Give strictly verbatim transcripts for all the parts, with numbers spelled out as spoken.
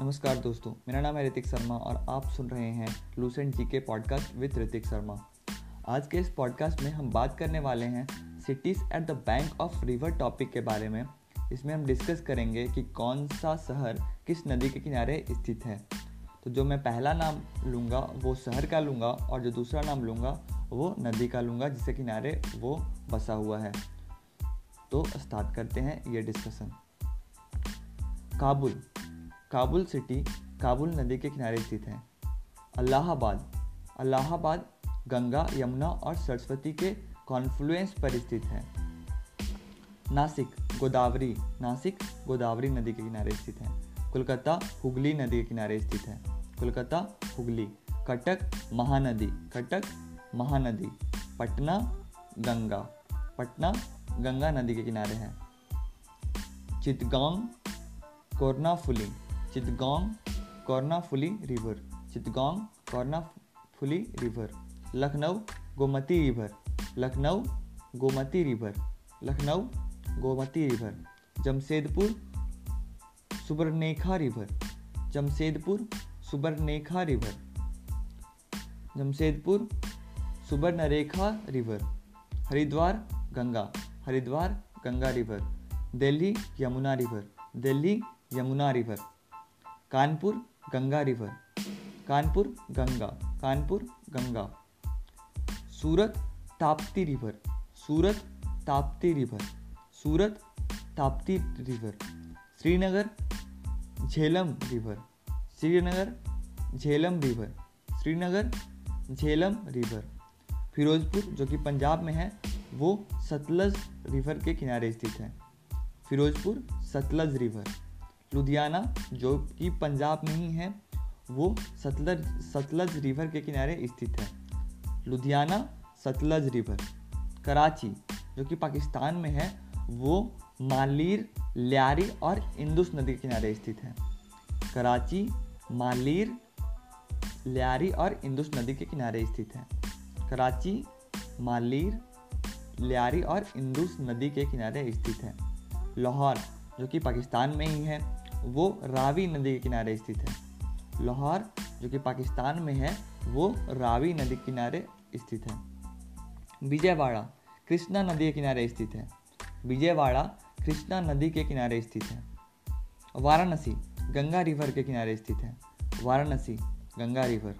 नमस्कार दोस्तों, मेरा नाम है ऋतिक शर्मा और आप सुन रहे हैं लूसेंट जी के पॉडकास्ट विद ऋतिक शर्मा। आज के इस पॉडकास्ट में हम बात करने वाले हैं cities at the bank of river topic के बारे में। इसमें हम डिस्कस करेंगे कि कौन सा शहर किस नदी के किनारे स्थित है। तो जो मैं पहला नाम लूँगा वो शहर का लूँगा और जो दूसरा नाम लूँगा वो नदी का लूँगा जिसके किनारे वो बसा हुआ है। तो स्टार्ट करते हैं ये डिस्कशन। काबुल काबुल सिटी काबुल नदी के किनारे स्थित है। अलाहाबाद अलाहाबाद गंगा, यमुना और सरस्वती के कॉन्फ्लुएंस पर स्थित है। नासिक गोदावरी नासिक गोदावरी नदी के किनारे स्थित है। कोलकाता हुगली नदी के किनारे स्थित है। कोलकाता हुगली कटक महानदी कटक महानदी पटना गंगा पटना गंगा नदी के किनारे है। Chittagong Karnaphuli Chittagong Karnaphuli river Chittagong Karnaphuli river Lucknow Gomti river Lucknow Gomti river Lucknow Gomti river Jamshedpur Subarnarekha river Jamshedpur Subarnarekha river Jamshedpur Subarnarekha river Haridwar Ganga Haridwar Ganga river Delhi Yamuna river Delhi Yamuna river Kanpur Ganga river Kanpur Ganga Kanpur Ganga Surat Tapti river Surat Tapti river Surat Tapti river Srinagar Jhelum river Srinagar Jhelum river Srinagar Jhelum river Firozpur जो कि पंजाब में है वो सतलज रिवर के किनारे स्थित है। फिरोजपुर सतलज रिवर लुधियाना जो कि पंजाब में ही है वो सतलज सतलज रिवर के किनारे स्थित है। लुधियाना सतलज रिवर कराची जो कि पाकिस्तान में है वो मालीर, ल्यारी और इंदुस नदी के किनारे स्थित है। कराची मालीर, ल्यारी और इंदुस नदी के किनारे स्थित है। कराची मालीर, ल्यारी और इंदुस नदी के किनारे स्थित है। लाहौर जो कि पाकिस्तान में ही है वो रावी नदी के किनारे स्थित है। लाहौर जो कि पाकिस्तान में है वो रावी नदी के किनारे स्थित है। विजयवाड़ा कृष्णा नदी के किनारे स्थित है। विजयवाड़ा कृष्णा नदी के किनारे स्थित है। वाराणसी गंगा रिवर के किनारे स्थित है। वाराणसी गंगा रिवर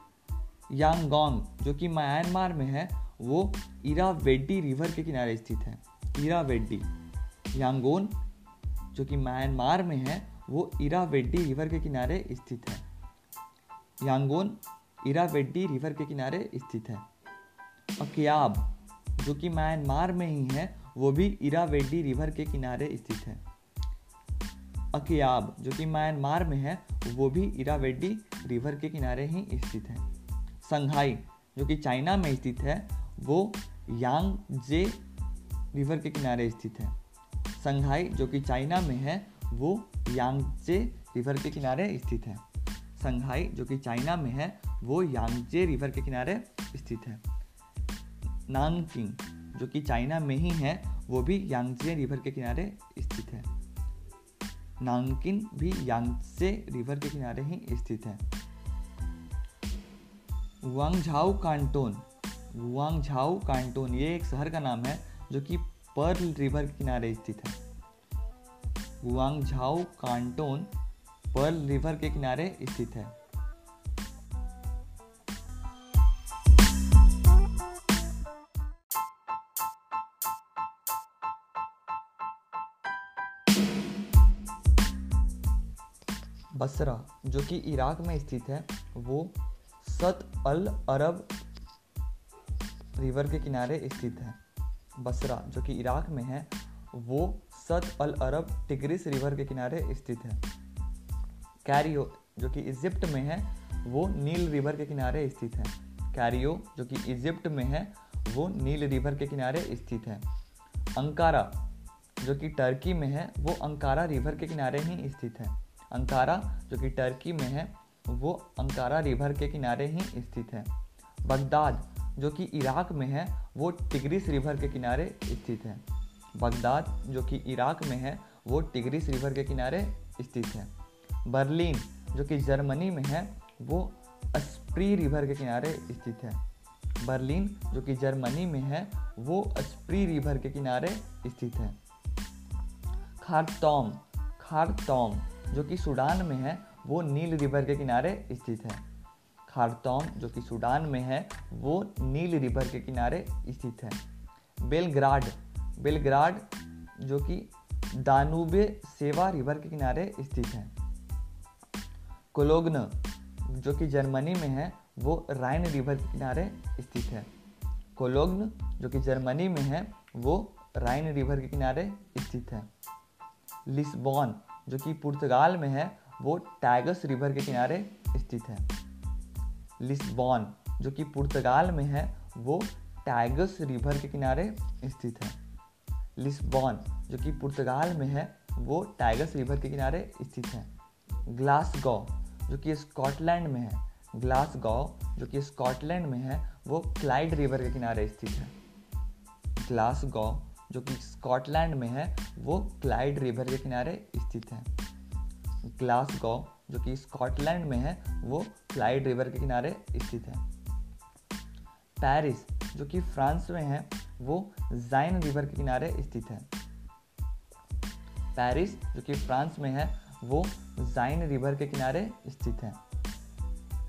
यांगोन जो कि म्यांमार में है वो इरावेड्डी रिवर के किनारे स्थित है। इरावेड्डी यांगोन जो कि म्यांमार में है वो इरावेड्डी रिवर के किनारे स्थित है। यांगोन इरावेड्डी रिवर के किनारे स्थित है। अक्याब जो कि म्यांमार में ही है वो भी इरावेड्डी रिवर के किनारे स्थित है। अक्याब जो कि म्यांमार में है वो भी इरावेड्डी रिवर के किनारे ही स्थित है। शंघाई जो कि चाइना में स्थित है वो यांगजे रिवर के किनारे स्थित है। शंघाई जो कि चाइना में है वो यांगजे रिवर के किनारे स्थित है। शंघाई जो कि चाइना में है वो यांगजे रिवर के किनारे स्थित है। नानकिंग जो कि चाइना में ही है वो भी यांगजे रिवर के किनारे स्थित है। नानकिंग भी यांगजे रिवर के किनारे ही स्थित है। वांगझाऊ कांटोन वांगझाऊ कांटोन ये एक शहर का नाम है जो कि पर्ल रिवर के किनारे स्थित है। वांगझाऊ कांटोन पर्ल रिवर के किनारे स्थित है। बसरा जो कि इराक में स्थित है वो सत अल अरब रिवर के किनारे स्थित है। बसरा जो कि इराक में है वो सत अल अरब टिग्रिस रिवर के किनारे स्थित है। कैरियो जो कि इजिप्ट में है वो नील रिवर के किनारे स्थित है। कैरियो जो कि इजिप्ट में है वो नील रिवर के किनारे स्थित है। अंकारा जो कि टर्की में है वो अंकारा रिवर के किनारे ही स्थित है। अंकारा जो कि टर्की में है वो अंकारा रिवर के किनारे ही स्थित है। बगदाद जो कि इराक में है वो टिग्रिस रिवर के किनारे स्थित है। बगदाद जो कि इराक में है वो टिग्रिस रिवर के किनारे स्थित है। बर्लिन जो कि जर्मनी में है वो अस्प्री रिवर के किनारे स्थित है। बर्लिन जो कि जर्मनी में है वो अस्प्री रिवर के किनारे स्थित है। खारतौम खारतौम जो कि सूडान में है वो नील रिवर के किनारे स्थित है। खारतौम जो कि सूडान में है वो नील रिवर के किनारे स्थित है। बेलग्राड बेलग्राड जो कि दानूबे सेवा रिवर के किनारे स्थित है। कोलोग्न जो कि जर्मनी में है वो राइन रिवर के किनारे स्थित है। कोलोग्न जो कि जर्मनी में है वो राइन रिवर के किनारे स्थित है। लिस्बॉन जो कि पुर्तगाल में है वो टाइगस रिवर के किनारे स्थित है। लिस्बॉन जो कि पुर्तगाल में है वो टाइगस रिवर के किनारे स्थित है। लिस्बॉन जो कि पुर्तगाल में है वो टाइगस रिवर के किनारे स्थित है। ग्लासगो जो कि स्कॉटलैंड में है ग्लासगो जो कि स्कॉटलैंड में है वो क्लाइड रिवर के किनारे स्थित है। ग्लासगो जो कि स्कॉटलैंड में है वो क्लाइड रिवर के किनारे स्थित है। ग्लासगो जो कि स्कॉटलैंड में है वो क्लाइड रिवर के किनारे स्थित है। पेरिस जो कि फ्रांस में है वो जाइन रिवर के किनारे स्थित है। पेरिस जो कि फ्रांस में है वो जाइन रिवर के किनारे स्थित है।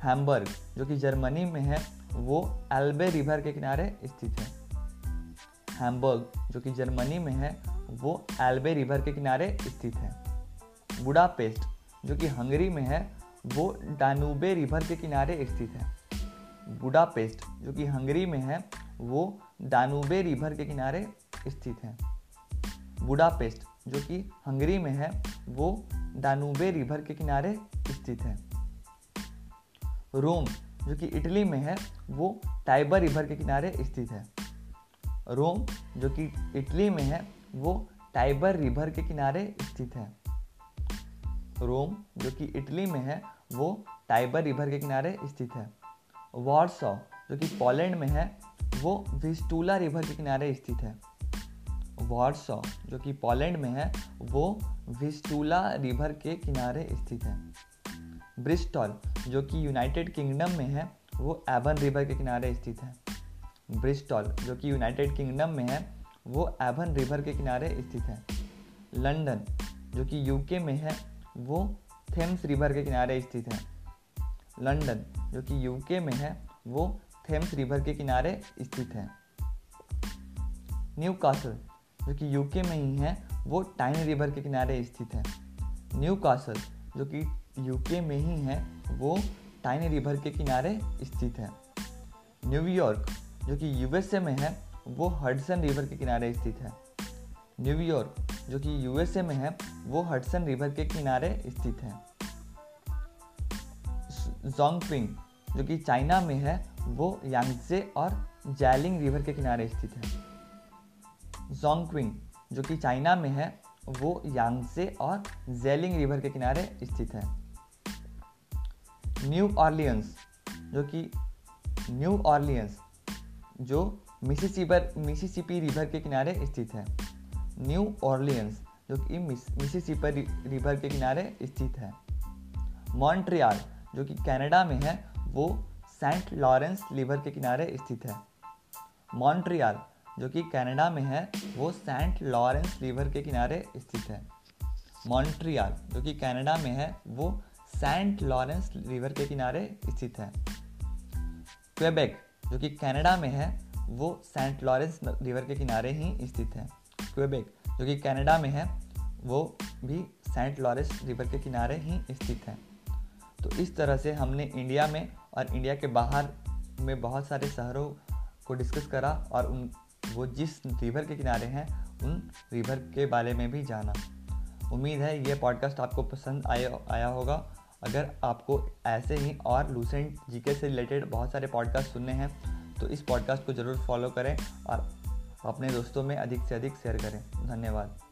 हैम्बर्ग जो कि जर्मनी में है वो एल्बे रिवर के किनारे स्थित है। हैम्बर्ग जो कि जर्मनी में है वो एल्बे रिवर के किनारे स्थित है। बुडापेस्ट जो कि हंगरी में है वो डानूबे रिवर के किनारे स्थित है। बुडापेस्ट जो कि हंगरी में है वो डानूबे रिवर के किनारे स्थित है। बुडापेस्ट जो कि हंगरी में है वो डानूबे रिवर के किनारे स्थित है। रोम जो कि इटली में है वो टाइबर रिवर के किनारे स्थित है। रोम जो कि इटली में है वो टाइबर रिवर के किनारे स्थित है। रोम जो कि इटली में है वो टाइबर रिवर के किनारे स्थित है। वार्सो जो कि पोलैंड में है वो विस्टूला रिवर के किनारे स्थित है। वार्सो जो कि पोलैंड में है वो विस्टूला रिवर के किनारे स्थित है। ब्रिस्टॉल जो कि यूनाइटेड किंगडम में है वो एवन रिवर के किनारे स्थित है। ब्रिस्टॉल जो कि यूनाइटेड किंगडम में है वो एवन रिवर के किनारे स्थित है। लंदन जो कि यूके में है वो थेम्स रिवर के किनारे स्थित है। लंदन जो कि यूके में है वो थेम्स रिवर के किनारे स्थित है। न्यू कासल जो कि यूके में ही है वो टाइन रिवर के किनारे स्थित है। न्यू कासल जो कि यूके में ही है वो टाइन रिवर के किनारे स्थित है। न्यूयॉर्क जो कि यूएसए में है वो हडसन रिवर के किनारे स्थित है। न्यूयॉर्क जो कि यूएसए में है वो हडसन रिवर के किनारे स्थित है। जोंगपिंग जो कि चाइना में है वो यांगजे और जैलिंग रिवर के किनारे स्थित है। जोंगपिंग जो कि चाइना में है वो यांगजे और जैलिंग रिवर के किनारे स्थित है। न्यू ऑर्लियंस जो कि न्यू ऑर्लियंस जो मिसिसिपी मिसिसिपी रिवर के किनारे स्थित है। न्यू ऑर्लियंस जो कि मिसिसिपी रिवर के किनारे स्थित है। मॉन्ट्रियल जो कि कनाडा में है वो सेंट लॉरेंस रिवर के किनारे स्थित है। मॉन्ट्रियल जो कि कनाडा में है वो सेंट लॉरेंस रिवर के किनारे स्थित है। मॉन्ट्रियल जो कि कनाडा में है वो सेंट लॉरेंस रिवर के किनारे स्थित है। क्वेबेक जो कि कनाडा में है वो सेंट लॉरेंस रिवर के किनारे ही स्थित है। क्वेबेक जो कि कनाडा में है वो भी सेंट लॉरेंस रिवर के किनारे ही स्थित है। तो इस तरह से हमने इंडिया में और इंडिया के बाहर में बहुत सारे शहरों को डिस्कस करा और उन वो जिस रिवर के किनारे हैं उन रिवर के बारे में भी जाना। उम्मीद है ये पॉडकास्ट आपको पसंद आया आया होगा। अगर आपको ऐसे ही और लूसेंट जीके से रिलेटेड बहुत सारे पॉडकास्ट सुनने हैं तो इस पॉडकास्ट को ज़रूर फॉलो करें और अपने दोस्तों में अधिक से अधिक शेयर करें। धन्यवाद।